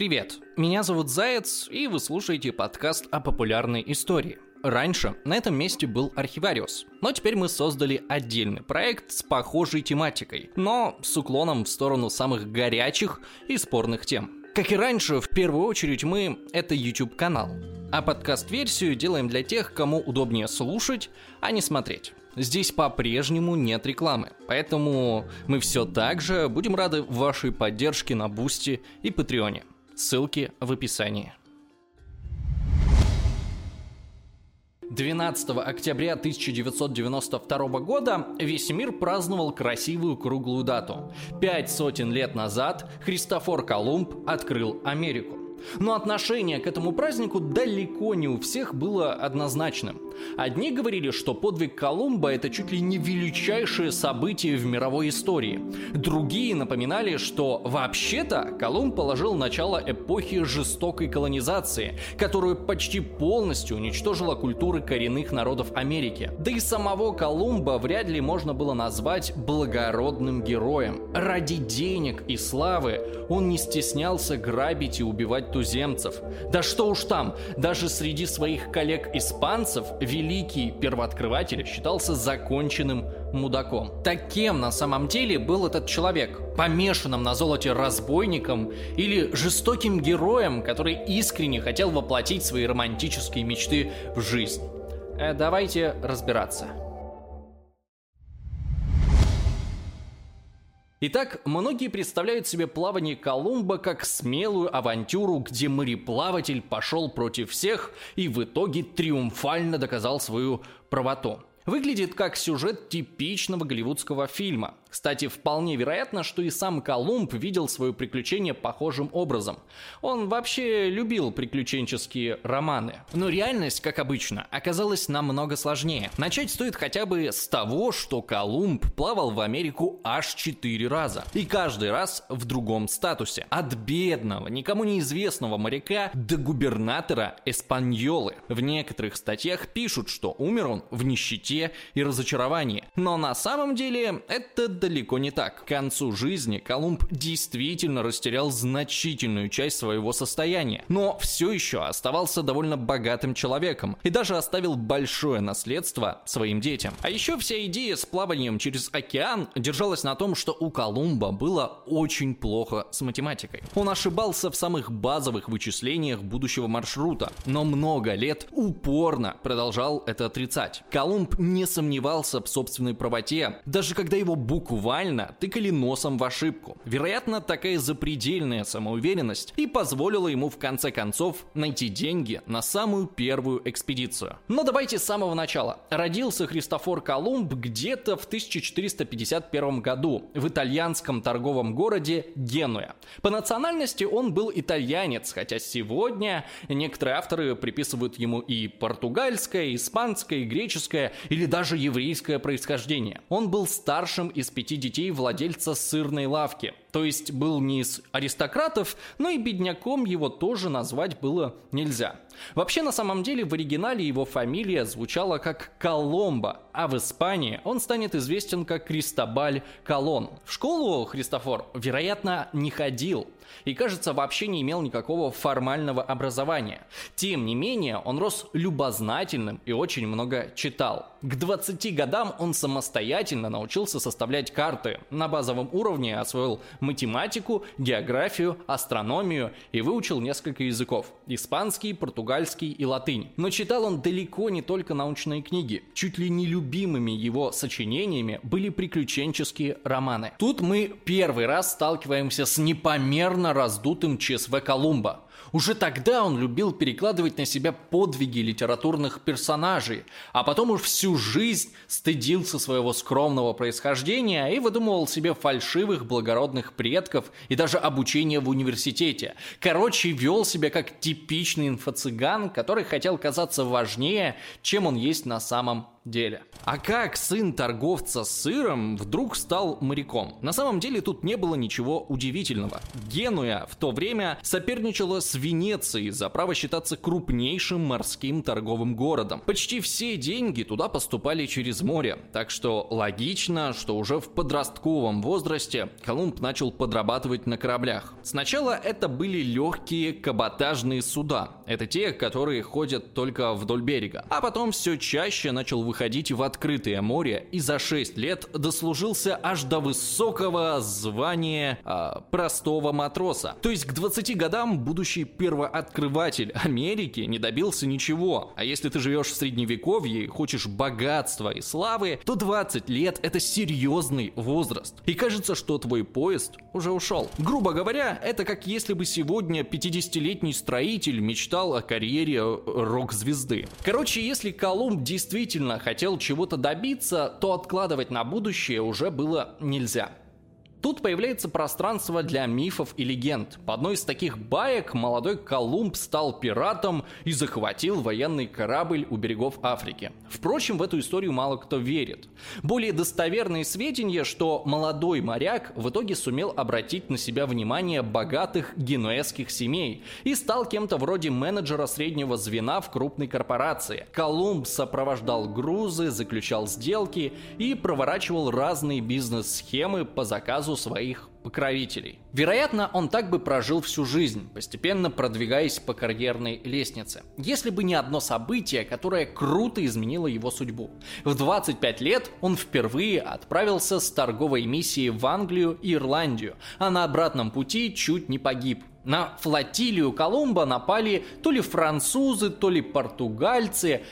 Привет, меня зовут Заяц, и вы слушаете подкаст о популярной истории. Раньше на этом месте был Архивариус, но теперь мы создали отдельный проект с похожей тематикой, но с уклоном в сторону самых горячих и спорных тем. Как и раньше, в первую очередь мы — это YouTube-канал, а подкаст-версию делаем для тех, кому удобнее слушать, а не смотреть. Здесь по-прежнему нет рекламы, поэтому мы все так же будем рады вашей поддержке на Boosty и Patreon. Ссылки в описании. 12 октября 1992 года весь мир праздновал красивую круглую дату. 500 лет назад Христофор Колумб открыл Америку. Но отношение к этому празднику далеко не у всех было однозначным. Одни говорили, что подвиг Колумба – это чуть ли не величайшее событие в мировой истории. Другие напоминали, что вообще-то Колумб положил начало эпохе жестокой колонизации, которая почти полностью уничтожила культуры коренных народов Америки. Да и самого Колумба вряд ли можно было назвать благородным героем. Ради денег и славы он не стеснялся грабить и убивать туземцев. Да что уж там, даже среди своих коллег-испанцев великий первооткрыватель считался законченным мудаком. Таким на самом деле был этот человек, помешанным на золоте разбойником или жестоким героем, который искренне хотел воплотить свои романтические мечты в жизнь. Давайте разбираться. Итак, многие представляют себе плавание Колумба как смелую авантюру, где мореплаватель пошел против всех и в итоге триумфально доказал свою правоту. Выглядит как сюжет типичного голливудского фильма. Кстати, вполне вероятно, что и сам Колумб видел свое приключение похожим образом. Он вообще любил приключенческие романы. Но реальность, как обычно, оказалась намного сложнее. Начать стоит хотя бы с того, что Колумб плавал в Америку аж 4 раза. И каждый раз в другом статусе. От бедного, никому неизвестного моряка до губернатора Эспаньолы. В некоторых статьях пишут, что умер он в нищете и разочаровании. Но на самом деле это далеко не так. К концу жизни Колумб действительно растерял значительную часть своего состояния, но все еще оставался довольно богатым человеком и даже оставил большое наследство своим детям. А еще вся идея с плаванием через океан держалась на том, что у Колумба было очень плохо с математикой. Он ошибался в самых базовых вычислениях будущего маршрута, но много лет упорно продолжал это отрицать. Колумб не сомневался в собственной правоте, даже когда его буквально тыкали носом в ошибку. Вероятно, такая запредельная самоуверенность и позволила ему в конце концов найти деньги на самую первую экспедицию. Но давайте с самого начала. Родился Христофор Колумб где-то в 1451 году в итальянском торговом городе Генуя. По национальности он был итальянец, хотя сегодня некоторые авторы приписывают ему и португальское, и испанское, и греческое или даже еврейское происхождение. Он был старшим из 5 детей владельца сырной лавки. То есть был не из аристократов, но и бедняком его тоже назвать было нельзя. Вообще, на самом деле, в оригинале его фамилия звучала как Коломбо, а в Испании он станет известен как Кристобаль Колон. В школу Христофор, вероятно, не ходил и, кажется, вообще не имел никакого формального образования. Тем не менее, он рос любознательным и очень много читал. К 20 годам он самостоятельно научился составлять карты, на базовом уровне освоил математику, географию, астрономию и выучил несколько языков – испанский, португальский и латынь. Но читал он далеко не только научные книги. Чуть ли не любимыми его сочинениями были приключенческие романы. Тут мы первый раз сталкиваемся с непомерно раздутым ЧСВ Колумба. Уже тогда он любил перекладывать на себя подвиги литературных персонажей, а потом уж всю жизнь стыдился своего скромного происхождения и выдумывал себе фальшивых благородных предков и даже обучение в университете. Короче, вел себя как типичный инфо-цыган, который хотел казаться важнее, чем он есть на самом деле. деле. А как сын торговца сыром вдруг стал моряком? На самом деле тут не было ничего удивительного. Генуя в то время соперничала с Венецией за право считаться крупнейшим морским торговым городом. Почти все деньги туда поступали через море, так что логично, что уже в подростковом возрасте Колумб начал подрабатывать на кораблях. Сначала это были легкие каботажные суда, это те, которые ходят только вдоль берега, а потом все чаще начал выходить в открытое море и за 6 лет дослужился аж до высокого звания простого матроса. То есть к 20 годам будущий первооткрыватель Америки не добился ничего, а если ты живешь в средневековье и хочешь богатства и славы, то 20 лет это серьезный возраст, и кажется, что твой поезд уже ушел. Грубо говоря, это как если бы сегодня 50-летний строитель мечтал о карьере рок-звезды. Короче, если Колумб действительно хотел чего-то добиться, то откладывать на будущее уже было нельзя. Тут появляется пространство для мифов и легенд. По одной из таких баек молодой Колумб стал пиратом и захватил военный корабль у берегов Африки. Впрочем, в эту историю мало кто верит. Более достоверные сведения, что молодой моряк в итоге сумел обратить на себя внимание богатых генуэзских семей и стал кем-то вроде менеджера среднего звена в крупной корпорации. Колумб сопровождал грузы, заключал сделки и проворачивал разные бизнес-схемы по заказу своих покровителей. Вероятно, он так бы прожил всю жизнь, постепенно продвигаясь по карьерной лестнице, если бы не одно событие, которое круто изменило его судьбу. В 25 лет он впервые отправился с торговой миссией в Англию и Ирландию, а на обратном пути чуть не погиб. На флотилию Колумба напали то ли французы, то ли португальцы.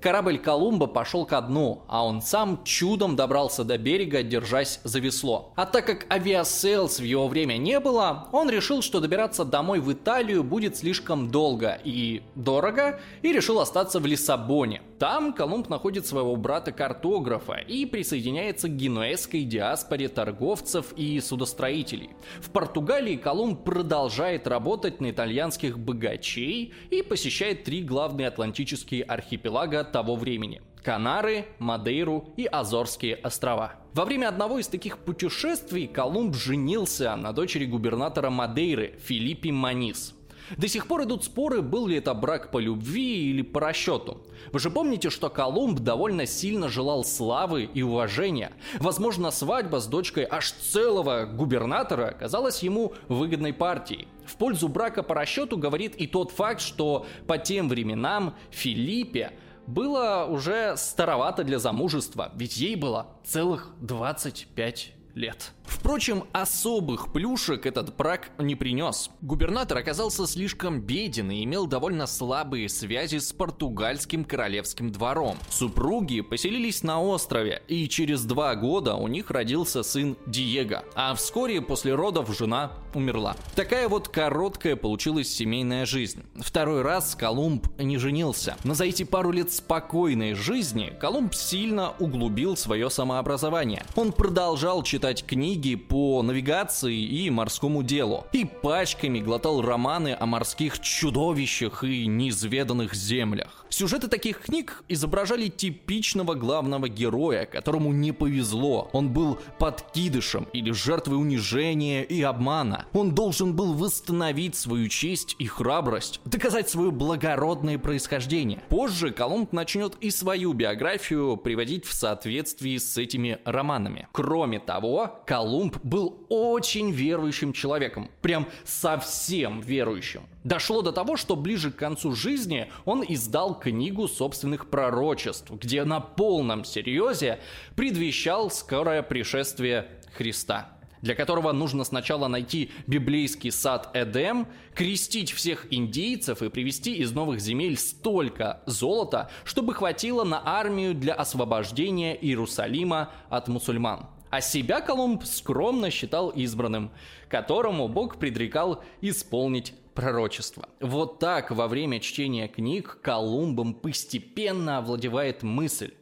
Корабль Колумба пошел ко дну, а он сам чудом добрался до берега, держась за весло. А так как авиасейлс в его время не было, он решил, что добираться домой в Италию будет слишком долго и дорого, и решил остаться в Лиссабоне. Там Колумб находит своего брата-картографа и присоединяется к генуэзской диаспоре торговцев и судостроителей. В Португалии Колумб продолжает работать на итальянских богачей и посещает 3 главные атлантические архипелага того времени – Канары, Мадейру и Азорские острова. Во время одного из таких путешествий Колумб женился на дочери губернатора Мадейры Филиппе Манис. До сих пор идут споры, был ли это брак по любви или по расчету. Вы же помните, что Колумб довольно сильно желал славы и уважения. Возможно, свадьба с дочкой аж целого губернатора казалась ему выгодной партией. В пользу брака по расчету говорит и тот факт, что по тем временам Филиппе было уже старовато для замужества, ведь ей было целых 25 лет. Впрочем, особых плюшек этот брак не принес. Губернатор оказался слишком беден и имел довольно слабые связи с португальским королевским двором. Супруги поселились на острове, и через 2 года у них родился сын Диего, а вскоре после родов жена умерла. Такая вот короткая получилась семейная жизнь. Второй раз Колумб не женился, но за эти пару лет спокойной жизни Колумб сильно углубил свое самообразование. Он продолжал читать книги по навигации и морскому делу, и пачками глотал романы о морских чудовищах и неизведанных землях. Сюжеты таких книг изображали типичного главного героя, которому не повезло. Он был подкидышем или жертвой унижения и обмана. Он должен был восстановить свою честь и храбрость, доказать свое благородное происхождение. Позже Колумб начнет и свою биографию приводить в соответствии с этими романами. Кроме того, Колумб был очень верующим человеком, прям совсем верующим. Дошло до того, что ближе к концу жизни он издал книгу собственных пророчеств, где на полном серьезе предвещал скорое пришествие Христа, для которого нужно сначала найти библейский сад Эдем, крестить всех индейцев и привезти из новых земель столько золота, чтобы хватило на армию для освобождения Иерусалима от мусульман. А себя Колумб скромно считал избранным, которому Бог предрекал исполнить пророчество. Вот так во время чтения книг Колумбом постепенно овладевает мысль.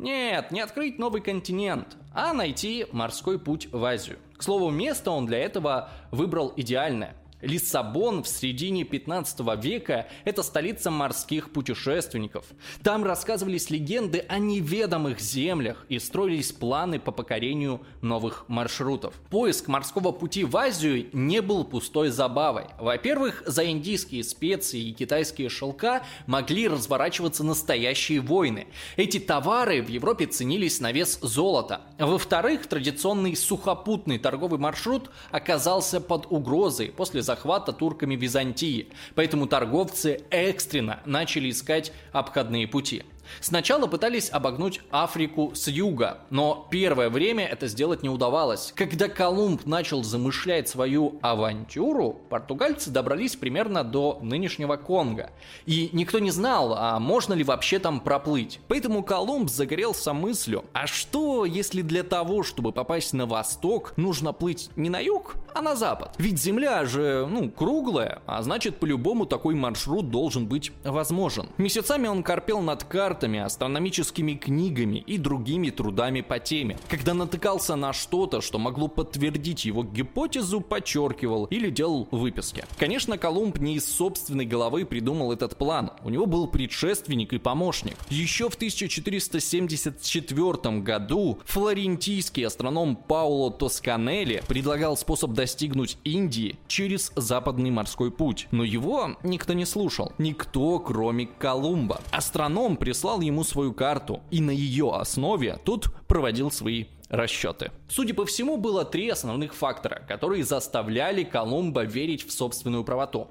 Нет, не открыть новый континент, а найти морской путь в Азию. К слову, место он для этого выбрал идеальное. Лиссабон в середине 15 века – это столица морских путешественников. Там рассказывались легенды о неведомых землях и строились планы по покорению новых маршрутов. Поиск морского пути в Азию не был пустой забавой. Во-первых, за индийские специи и китайские шелка могли разворачиваться настоящие войны. Эти товары в Европе ценились на вес золота. Во-вторых, традиционный сухопутный торговый маршрут оказался под угрозой после захвата турками Византии, поэтому торговцы экстренно начали искать обходные пути. Сначала пытались обогнуть Африку с юга, но первое время это сделать не удавалось. Когда Колумб начал замышлять свою авантюру, португальцы добрались примерно до нынешнего Конго. И никто не знал, а можно ли вообще там проплыть. Поэтому Колумб загорелся мыслью, а что, если для того, чтобы попасть на восток, нужно плыть не на юг, а на запад? Ведь земля же, круглая, а значит, по-любому такой маршрут должен быть возможен. Месяцами он корпел над картами, астрономическими книгами и другими трудами по теме. Когда натыкался на что-то, что могло подтвердить его гипотезу, подчеркивал или делал выписки. Конечно, Колумб не из собственной головы придумал этот план. У него был предшественник и помощник. Еще в 1474 году флорентийский астроном Паоло Тосканелли предлагал способ достигнуть Индии через западный морской путь. Но его никто не слушал. Никто, кроме Колумба. Астроном прислал ему свою карту, и на ее основе тот проводил свои расчеты. Судя по всему, было три основных фактора, которые заставляли Колумба верить в собственную правоту.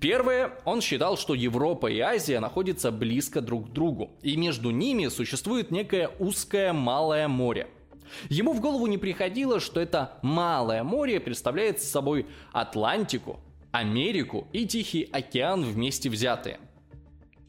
Первое, он считал, что Европа и Азия находятся близко друг к другу, и между ними существует некое узкое малое море. Ему в голову не приходило, что это малое море представляет собой Атлантику, Америку и Тихий океан вместе взятые.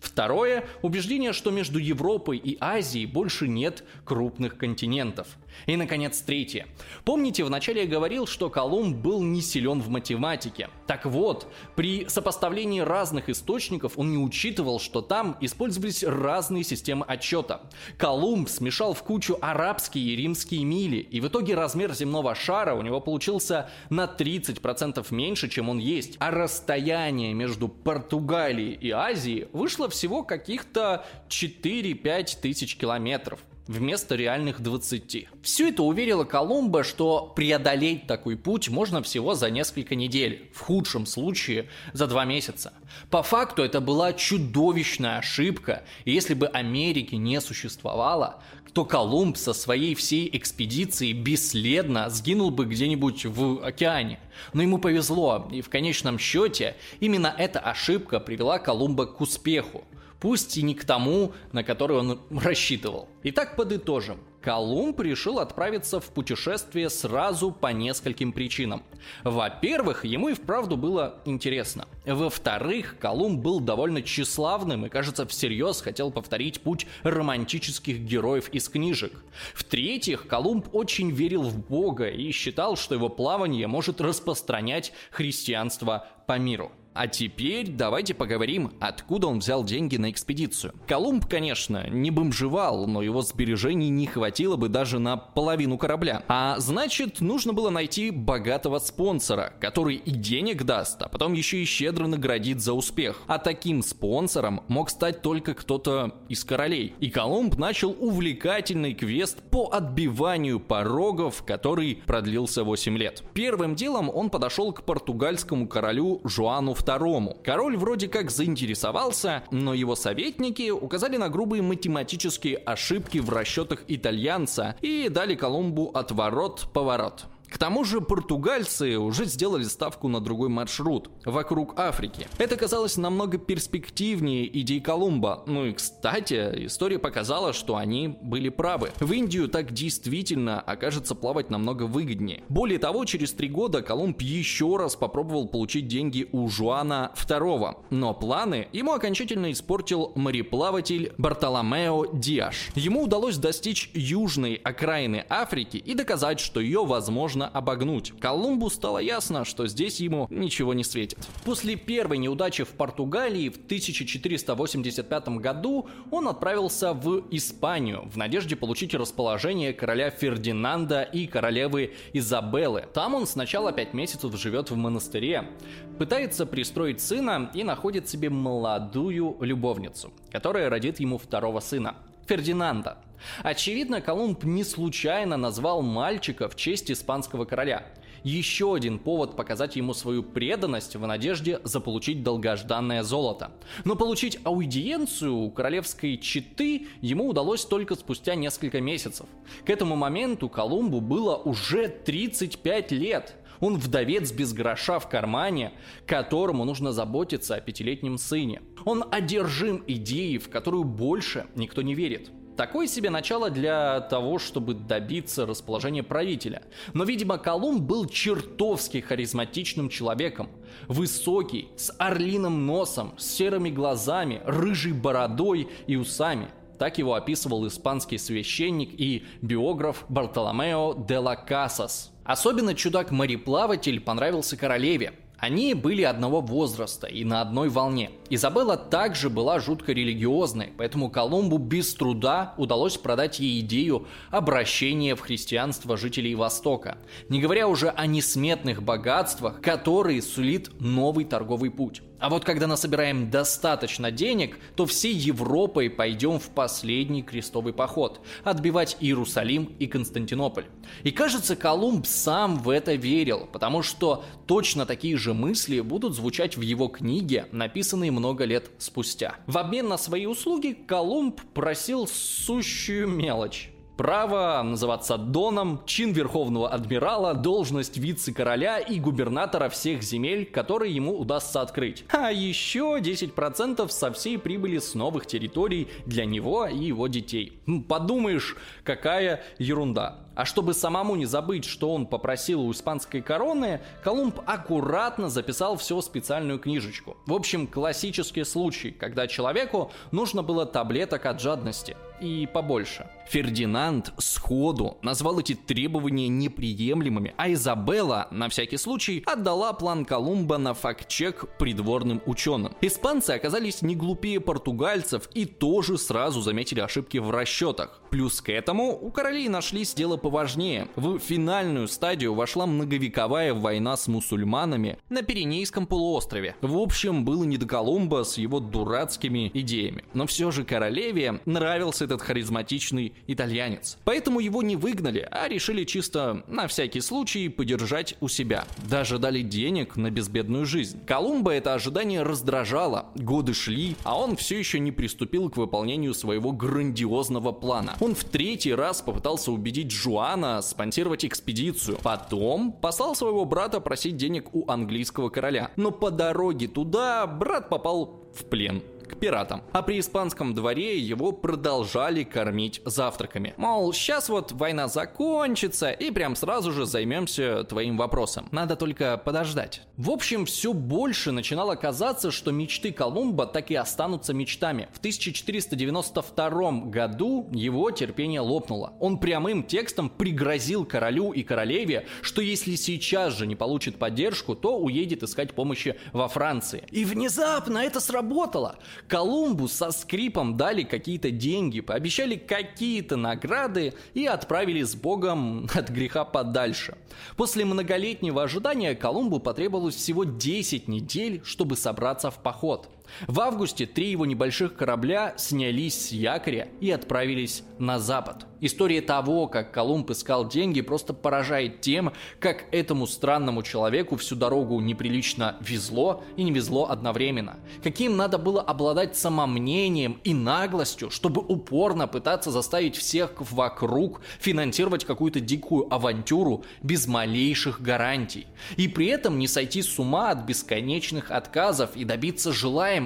Второе – убеждение, что между Европой и Азией больше нет крупных континентов. И, наконец, третье. Помните, вначале я говорил, что Колумб был не силен в математике. Так вот, при сопоставлении разных источников он не учитывал, что там использовались разные системы отсчета. Колумб смешал в кучу арабские и римские мили, и в итоге размер земного шара у него получился на 30% меньше, чем он есть. А расстояние между Португалией и Азией вышло всего каких-то 4-5 тысяч километров. Вместо реальных 20. Все это уверило Колумба, что преодолеть такой путь можно всего за несколько недель, в худшем случае за 2 месяца. По факту это была чудовищная ошибка, и если бы Америки не существовало, то Колумб со своей всей экспедицией бесследно сгинул бы где-нибудь в океане. Но ему повезло, и в конечном счете именно эта ошибка привела Колумба к успеху. Пусть и не к тому, на который он рассчитывал. Итак, подытожим. Колумб решил отправиться в путешествие сразу по нескольким причинам. Во-первых, ему и вправду было интересно. Во-вторых, Колумб был довольно тщеславным и, кажется, всерьез хотел повторить путь романтических героев из книжек. В-третьих, Колумб очень верил в Бога и считал, что его плавание может распространять христианство по миру. А теперь давайте поговорим, откуда он взял деньги на экспедицию. Колумб, конечно, не бомжевал, но его сбережений не хватило бы даже на половину корабля. А значит, нужно было найти богатого спонсора, который и денег даст, а потом еще и щедро наградит за успех. А таким спонсором мог стать только кто-то из королей. И Колумб начал увлекательный квест по отбиванию порогов, который продлился 8 лет. Первым делом он подошел к португальскому королю Жуану II. Король вроде как заинтересовался, но его советники указали на грубые математические ошибки в расчетах итальянца и дали Колумбу отворот-поворот. К тому же португальцы уже сделали ставку на другой маршрут вокруг Африки. Это казалось намного перспективнее идей Колумба. И, кстати, история показала, что они были правы. В Индию так действительно окажется плавать намного выгоднее. Более того, через 3 года Колумб еще раз попробовал получить деньги у Жуана II. Но планы ему окончательно испортил мореплаватель Бартоломео Диаш. Ему удалось достичь южной окраины Африки и доказать, что ее возможно нужно обогнуть. Колумбу стало ясно, что здесь ему ничего не светит. После первой неудачи в Португалии в 1485 году он отправился в Испанию в надежде получить расположение короля Фердинанда и королевы Изабеллы. Там он сначала 5 месяцев живет в монастыре, пытается пристроить сына и находит себе молодую любовницу, которая родит ему второго сына, Фердинанда. Очевидно, Колумб не случайно назвал мальчика в честь испанского короля. Еще один повод показать ему свою преданность в надежде заполучить долгожданное золото. Но получить аудиенцию у королевской четы ему удалось только спустя несколько месяцев. К этому моменту Колумбу было уже 35 лет. Он вдовец без гроша в кармане, которому нужно заботиться о 5-летнем сыне. Он одержим идеей, в которую больше никто не верит. Такое себе начало для того, чтобы добиться расположения правителя. Но, видимо, Колумб был чертовски харизматичным человеком. Высокий, с орлиным носом, с серыми глазами, рыжей бородой и усами. Так его описывал испанский священник и биограф Бартоломео де Касас. Особенно чудак-мореплаватель понравился королеве. Они были одного возраста и на одной волне. Изабелла также была жутко религиозной, поэтому Колумбу без труда удалось продать ей идею обращения в христианство жителей Востока, не говоря уже о несметных богатствах, которые сулит новый торговый путь. А вот когда насобираем достаточно денег, то всей Европой пойдем в последний крестовый поход, отбивать Иерусалим и Константинополь. И кажется, Колумб сам в это верил, потому что точно такие же мысли будут звучать в его книге, написанной много лет спустя. В обмен на свои услуги Колумб просил сущую мелочь. Право называться доном, чин верховного адмирала, должность вице-короля и губернатора всех земель, которые ему удастся открыть. А еще 10% со всей прибыли с новых территорий для него и его детей. Подумаешь, какая ерунда. А чтобы самому не забыть, что он попросил у испанской короны, Колумб аккуратно записал все в специальную книжечку. В общем, классический случай, когда человеку нужно было таблеток от жадности. И побольше. Фердинанд сходу назвал эти требования неприемлемыми, а Изабелла, на всякий случай, отдала план Колумба на факт-чек придворным ученым. Испанцы оказались не глупее португальцев и тоже сразу заметили ошибки в расчетах. Плюс к этому у королей нашлись дела поважнее. В финальную стадию вошла многовековая война с мусульманами на Пиренейском полуострове. В общем, было не до Колумба с его дурацкими идеями. Но все же королеве нравился этот харизматичный итальянец. Поэтому его не выгнали, а решили чисто на всякий случай подержать у себя. Даже дали денег на безбедную жизнь. Колумба это ожидание раздражало. Годы шли, а он все еще не приступил к выполнению своего грандиозного плана. Он в 3-й раз попытался убедить Жуана спонсировать экспедицию. Потом послал своего брата просить денег у английского короля. Но по дороге туда брат попал в плен к пиратам. А при испанском дворе его продолжали кормить завтраками. Мол, сейчас вот война закончится и прям сразу же займемся твоим вопросом. Надо только подождать. В общем, все больше начинало казаться, что мечты Колумба так и останутся мечтами. В 1492 году его терпение лопнуло. Он прямым текстом пригрозил королю и королеве, что если сейчас же не получит поддержку, то уедет искать помощи во Франции. И внезапно это сработало. Колумбу со скрипом дали какие-то деньги, пообещали какие-то награды и отправили с Богом от греха подальше. После многолетнего ожидания Колумбу потребовалось всего 10 недель, чтобы собраться в поход. В августе 3 его небольших корабля снялись с якоря и отправились на запад. История того, как Колумб искал деньги, просто поражает тем, как этому странному человеку всю дорогу неприлично везло и не везло одновременно. Каким надо было обладать самомнением и наглостью, чтобы упорно пытаться заставить всех вокруг финансировать какую-то дикую авантюру без малейших гарантий. И при этом не сойти с ума от бесконечных отказов и добиться желаемого.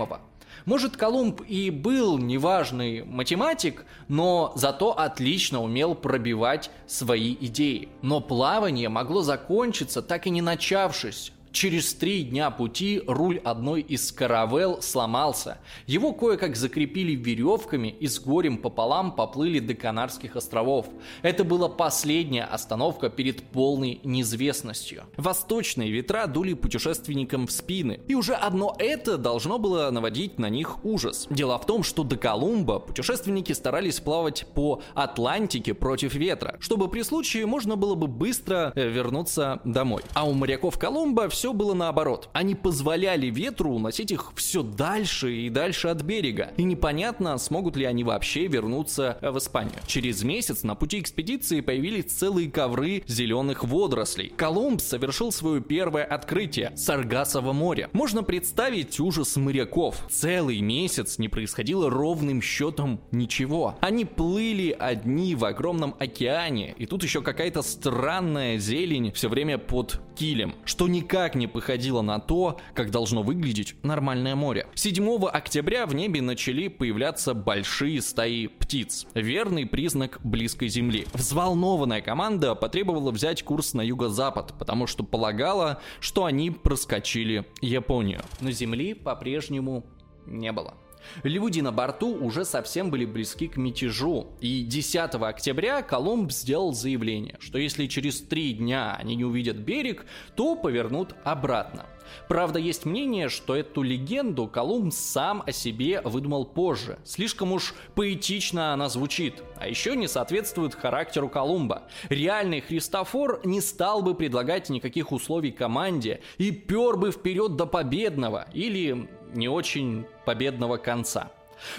Может, Колумб и был неважный математик, но зато отлично умел пробивать свои идеи. Но плавание могло закончиться, так и не начавшись. Через 3 дня пути руль одной из каравелл сломался. Его кое-как закрепили веревками и с горем пополам поплыли до Канарских островов. Это была последняя остановка перед полной неизвестностью. Восточные ветра дули путешественникам в спины. И уже одно это должно было наводить на них ужас. Дело в том, что до Колумба путешественники старались плавать по Атлантике против ветра, чтобы при случае можно было бы быстро вернуться домой. А у моряков Колумба все было наоборот. Они позволяли ветру уносить их все дальше и дальше от берега. И непонятно, смогут ли они вообще вернуться в Испанию. Через месяц на пути экспедиции появились целые ковры зеленых водорослей. Колумб совершил свое первое открытие – Саргассово море. Можно представить ужас моряков. Целый месяц не происходило ровным счетом ничего. Они плыли одни в огромном океане, и тут еще какая-то странная зелень все время под килем, что никак не походило на то, как должно выглядеть нормальное море. 7 октября в небе начали появляться большие стаи птиц, верный признак близкой земли. Взволнованная команда потребовала взять курс на юго-запад, потому что полагала, что они проскочили Японию. Но земли по-прежнему не было. Люди на борту уже совсем были близки к мятежу, и 10 октября Колумб сделал заявление, что если через 3 дня они не увидят берег, то повернут обратно. Правда, есть мнение, что эту легенду Колумб сам о себе выдумал позже. Слишком уж поэтично она звучит, а еще не соответствует характеру Колумба. Реальный Христофор не стал бы предлагать никаких условий команде и пер бы вперед до победного или не очень победного конца.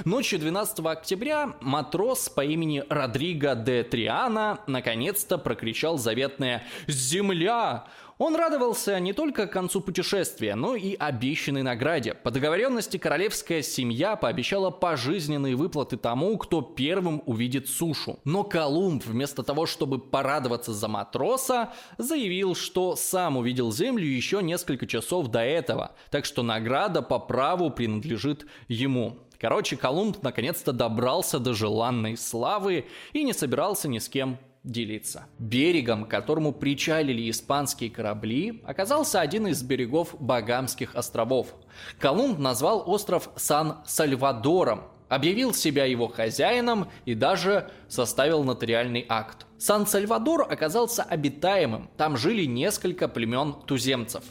Ночью 12 октября матрос по имени Родриго де Триана наконец-то прокричал заветное «Земля!». Он радовался не только концу путешествия, но и обещанной награде. По договоренности королевская семья пообещала пожизненные выплаты тому, кто первым увидит сушу. Но Колумб, вместо того, чтобы порадоваться за матроса, заявил, что сам увидел землю еще несколько часов до этого, так что награда по праву принадлежит ему. Короче, Колумб наконец-то добрался до желанной славы и не собирался ни с кем делиться. Берегом, к которому причалили испанские корабли, оказался один из берегов Багамских островов. Колумб назвал остров Сан-Сальвадором, объявил себя его хозяином и даже составил нотариальный акт. Сан-Сальвадор оказался обитаемым, там жили несколько племен туземцев.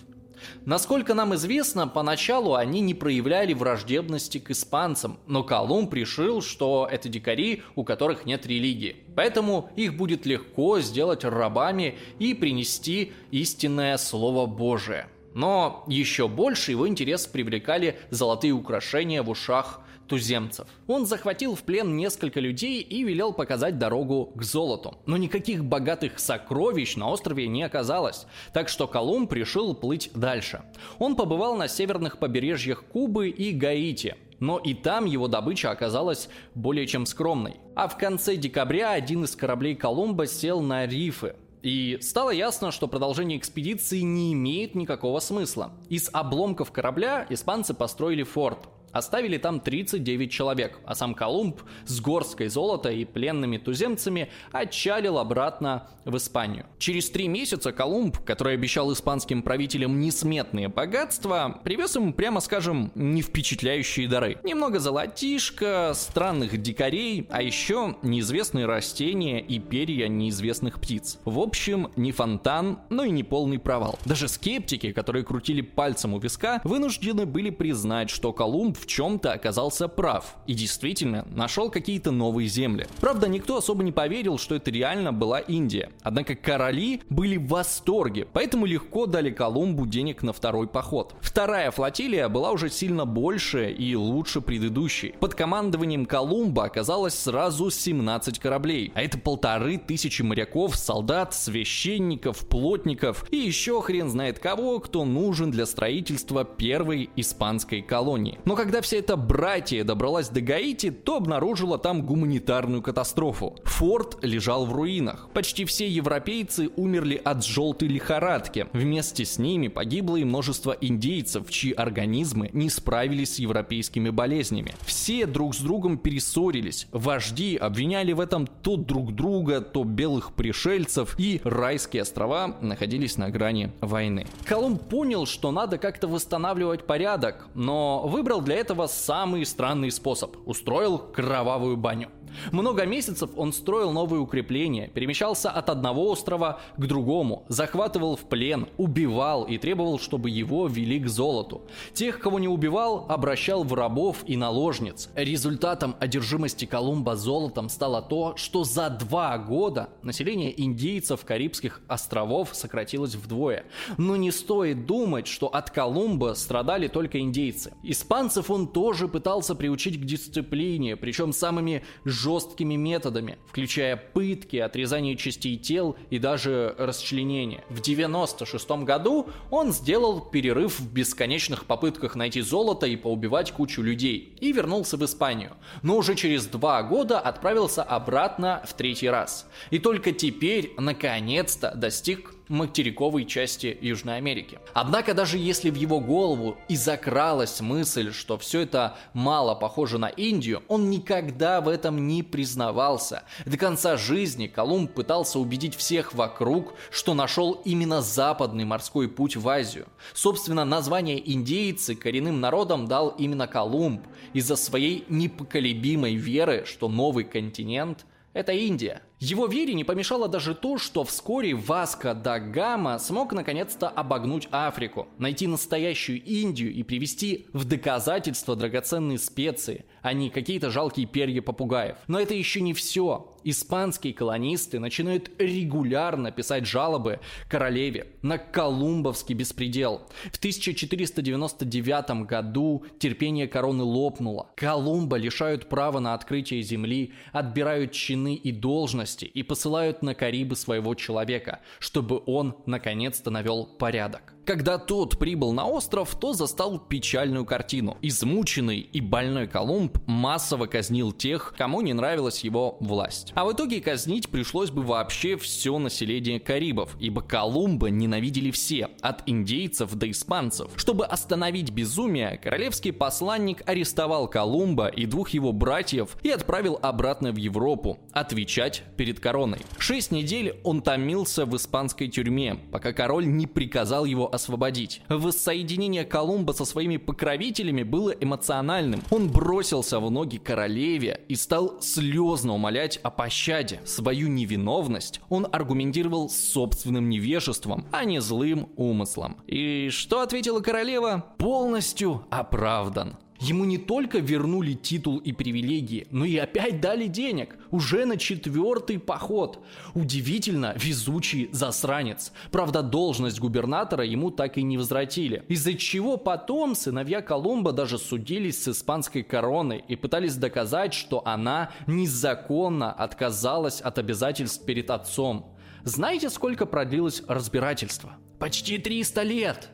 Насколько нам известно, поначалу они не проявляли враждебности к испанцам, но Колумб решил, что это дикари, у которых нет религии. Поэтому их будет легко сделать рабами и принести истинное слово Божие. Но еще больше его интерес привлекали золотые украшения в ушах туземцев. Он захватил в плен несколько людей и велел показать дорогу к золоту. Но никаких богатых сокровищ на острове не оказалось, так что Колумб решил плыть дальше. Он побывал на северных побережьях Кубы и Гаити, но и там его добыча оказалась более чем скромной. А в конце декабря один из кораблей Колумба сел на рифы. И стало ясно, что продолжение экспедиции не имеет никакого смысла. Из обломков корабля испанцы построили форт. Оставили там 39 человек, а сам Колумб с горсткой золота и пленными туземцами отчалил обратно в Испанию. Через 3 месяца Колумб, который обещал испанским правителям несметные богатства, привез им, прямо скажем, не впечатляющие дары. Немного золотишка, странных дикарей, а еще неизвестные растения и перья неизвестных птиц. В общем, не фонтан, но и не полный провал. Даже скептики, которые крутили пальцем у виска, вынуждены были признать, что Колумб в чем-то оказался прав и действительно нашел какие-то новые земли. Правда, никто особо не поверил, что это реально была Индия. Однако короли были в восторге, поэтому легко дали Колумбу денег на второй поход. Вторая флотилия была уже сильно больше и лучше предыдущей. Под командованием Колумба оказалось сразу 17 кораблей, а это 1500 моряков, солдат, священников, плотников и еще хрен знает кого, кто нужен для строительства первой испанской колонии. Но когда Когда вся эта братья добралась до Гаити, то обнаружила там гуманитарную катастрофу. Форт лежал в руинах. Почти все европейцы умерли от желтой лихорадки. Вместе с ними погибло и множество индейцев, чьи организмы не справились с европейскими болезнями. Все друг с другом перессорились. Вожди обвиняли в этом то друг друга, то белых пришельцев, и райские острова находились на грани войны. Колумб понял, что надо как-то восстанавливать порядок, но выбрал для этого самый странный способ – устроил кровавую баню. Много месяцев он строил новые укрепления, перемещался от одного острова к другому, захватывал в плен, убивал и требовал, чтобы его вели к золоту. Тех, кого не убивал, обращал в рабов и наложниц. Результатом одержимости Колумба золотом стало то, что за 2 года население индейцев Карибских островов сократилось вдвое. Но не стоит думать, что от Колумба страдали только индейцы. Испанцев он тоже пытался приучить к дисциплине, причем самыми жесткими методами, включая пытки, отрезание частей тел и даже расчленение. В 96 году он сделал перерыв в бесконечных попытках найти золото и поубивать кучу людей и вернулся в Испанию, но уже через 2 года отправился обратно в 3-й раз. И только теперь, наконец-то, достиг материковой части Южной Америки. Однако, даже если в его голову и закралась мысль, что все это мало похоже на Индию, он никогда в этом не признавался. До конца жизни Колумб пытался убедить всех вокруг, что нашел именно западный морской путь в Азию. Собственно, название индейцы коренным народам дал именно Колумб из-за своей непоколебимой веры, что новый континент – это Индия. Его вере не помешало даже то, что вскоре Васко да Гама смог наконец-то обогнуть Африку, найти настоящую Индию и привести в доказательство драгоценные специи, а не какие-то жалкие перья попугаев. Но это еще не все. Испанские колонисты начинают регулярно писать жалобы королеве на колумбовский беспредел. В 1499 году терпение короны лопнуло. Колумба лишают права на открытие земли, отбирают чины и должности, и посылают на Карибы своего человека, чтобы он наконец-то навел порядок. Когда тот прибыл на остров, то застал печальную картину. Измученный и больной Колумб массово казнил тех, кому не нравилась его власть. А в итоге казнить пришлось бы вообще все население Карибов, ибо Колумба ненавидели все, от индейцев до испанцев. Чтобы остановить безумие, королевский посланник арестовал Колумба и 2 его братьев и отправил обратно в Европу отвечать перед короной. 6 недель он томился в испанской тюрьме, пока король не приказал его освободить. Воссоединение Колумба со своими покровителями было эмоциональным. Он бросился в ноги королеве и стал слезно умолять о пощаде. Свою невиновность он аргументировал собственным невежеством, а не злым умыслом. И что ответила королева? Полностью оправдан. Ему не только вернули титул и привилегии, но и опять дали денег. Уже на 4-й поход. Удивительно везучий засранец. Правда, должность губернатора ему так и не возвратили. Из-за чего потом сыновья Колумба даже судились с испанской короной и пытались доказать, что она незаконно отказалась от обязательств перед отцом. Знаете, сколько продлилось разбирательство? Почти 300 лет!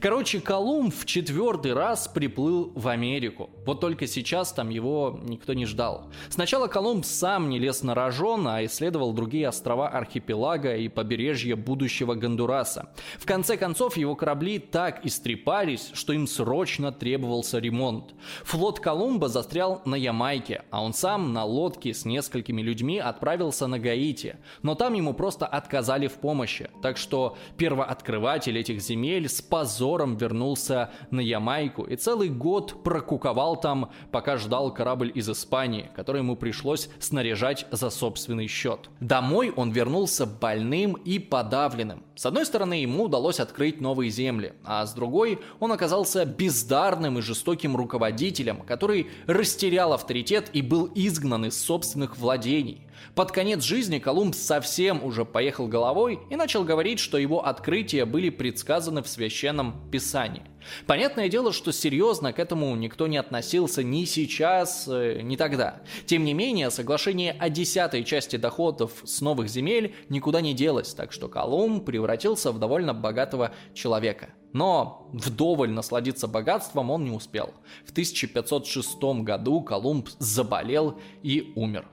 Короче, Колумб в 4-й раз приплыл в Америку. Вот только сейчас там его никто не ждал. Сначала Колумб сам не лез на рожон, а исследовал другие острова архипелага и побережье будущего Гондураса. В конце концов, его корабли так истрепались, что им срочно требовался ремонт. Флот Колумба застрял на Ямайке, а он сам на лодке с несколькими людьми отправился на Гаити. Но там ему просто отказали в помощи. Так что первооткрыватель этих земель спас позором вернулся на Ямайку и целый год прокуковал там, пока ждал корабль из Испании, который ему пришлось снаряжать за собственный счет. Домой он вернулся больным и подавленным. С одной стороны, ему удалось открыть новые земли, а с другой, он оказался бездарным и жестоким руководителем, который растерял авторитет и был изгнан из собственных владений. Под конец жизни Колумб совсем уже поехал головой и начал говорить, что его открытия были предсказаны в Священном Писании. Понятное дело, что серьезно к этому никто не относился ни сейчас, ни тогда. Тем не менее, соглашение о 10-й части доходов с новых земель никуда не делось, так что Колумб превратился в довольно богатого человека. Но вдоволь насладиться богатством он не успел. В 1506 году Колумб заболел и умер.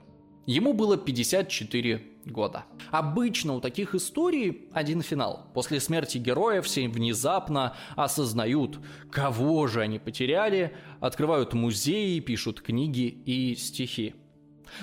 Ему было 54 года. Обычно у таких историй один финал. После смерти героя все внезапно осознают, кого же они потеряли, открывают музеи, пишут книги и стихи.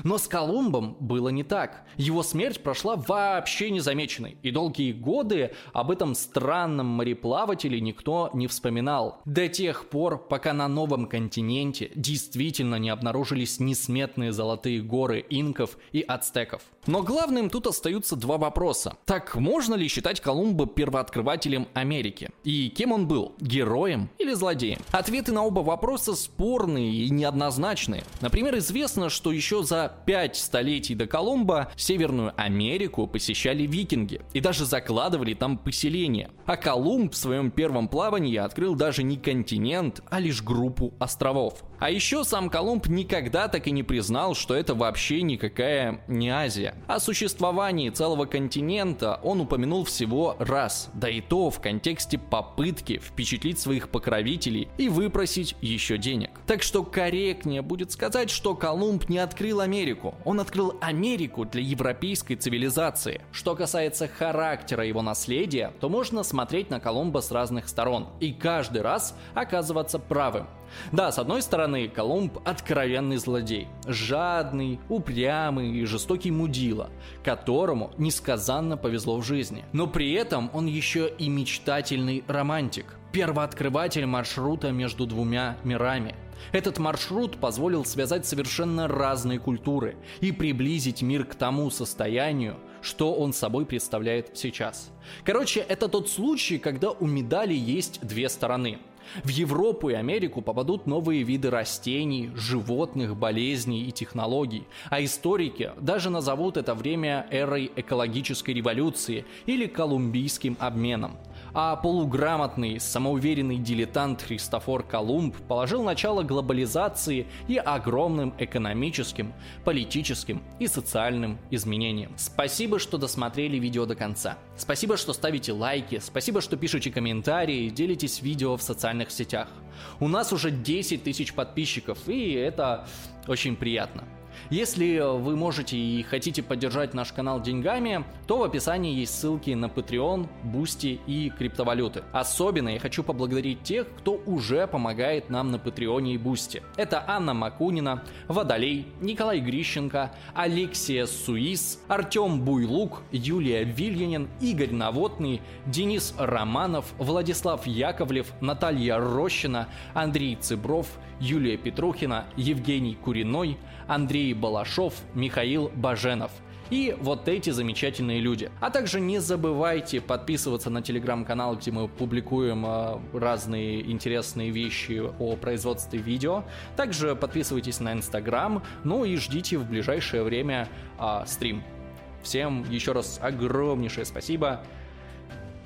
Но с Колумбом было не так. Его смерть прошла вообще незамеченной, и долгие годы об этом странном мореплавателе никто не вспоминал. До тех пор, пока на новом континенте действительно не обнаружились несметные золотые горы инков и ацтеков. Но главным тут остаются два вопроса. Так можно ли считать Колумба первооткрывателем Америки? И кем он был? Героем или злодеем? Ответы на оба вопроса спорные и неоднозначные. Например, известно, что еще за 5 столетий до Колумба Северную Америку посещали викинги и даже закладывали там поселения. А Колумб в своем первом плавании открыл даже не континент, а лишь группу островов. А еще сам Колумб никогда так и не признал, что это вообще никакая не Азия. О существовании целого континента он упомянул всего раз, да и то в контексте попытки впечатлить своих покровителей и выпросить еще денег. Так что корректнее будет сказать, что Колумб не открыл Америку. Он открыл Америку для европейской цивилизации. Что касается характера его наследия, то можно смотреть на Колумба с разных сторон и каждый раз оказываться правым. Да, с одной стороны, Колумб – откровенный злодей, жадный, упрямый и жестокий мудила, которому несказанно повезло в жизни. Но при этом он еще и мечтательный романтик, первооткрыватель маршрута между двумя мирами. Этот маршрут позволил связать совершенно разные культуры и приблизить мир к тому состоянию, что он собой представляет сейчас. Короче, это тот случай, когда у медали есть две стороны. В Европу и Америку попадут новые виды растений, животных, болезней и технологий. А историки даже назовут это время эрой экологической революции или колумбийским обменом. А полуграмотный, самоуверенный дилетант Христофор Колумб положил начало глобализации и огромным экономическим, политическим и социальным изменениям. Спасибо, что досмотрели видео до конца. Спасибо, что ставите лайки. Спасибо, что пишете комментарии и делитесь видео в социальных сетях. У нас уже 10 тысяч подписчиков, и это очень приятно. Если вы можете и хотите поддержать наш канал деньгами, то в описании есть ссылки на Patreon, Boosty и криптовалюты. Особенно я хочу поблагодарить тех, кто уже помогает нам на Патреоне и Boosty. Это Анна Макунина, Водолей, Николай Грищенко, Алексия Суис, Артем Буйлук, Юлия Вильянин, Игорь Наводный, Денис Романов, Владислав Яковлев, Наталья Рощина, Андрей Цыбров, Юлия Петрухина, Евгений Куриной, Андрей Балашов, Михаил Баженов и вот эти замечательные люди. А также не забывайте подписываться на телеграм-канал, где мы публикуем разные интересные вещи о производстве видео. Также подписывайтесь на инстаграм, ну и ждите в ближайшее время стрим. Всем еще раз огромнейшее спасибо.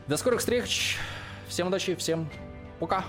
До скорых встреч, всем удачи, всем пока!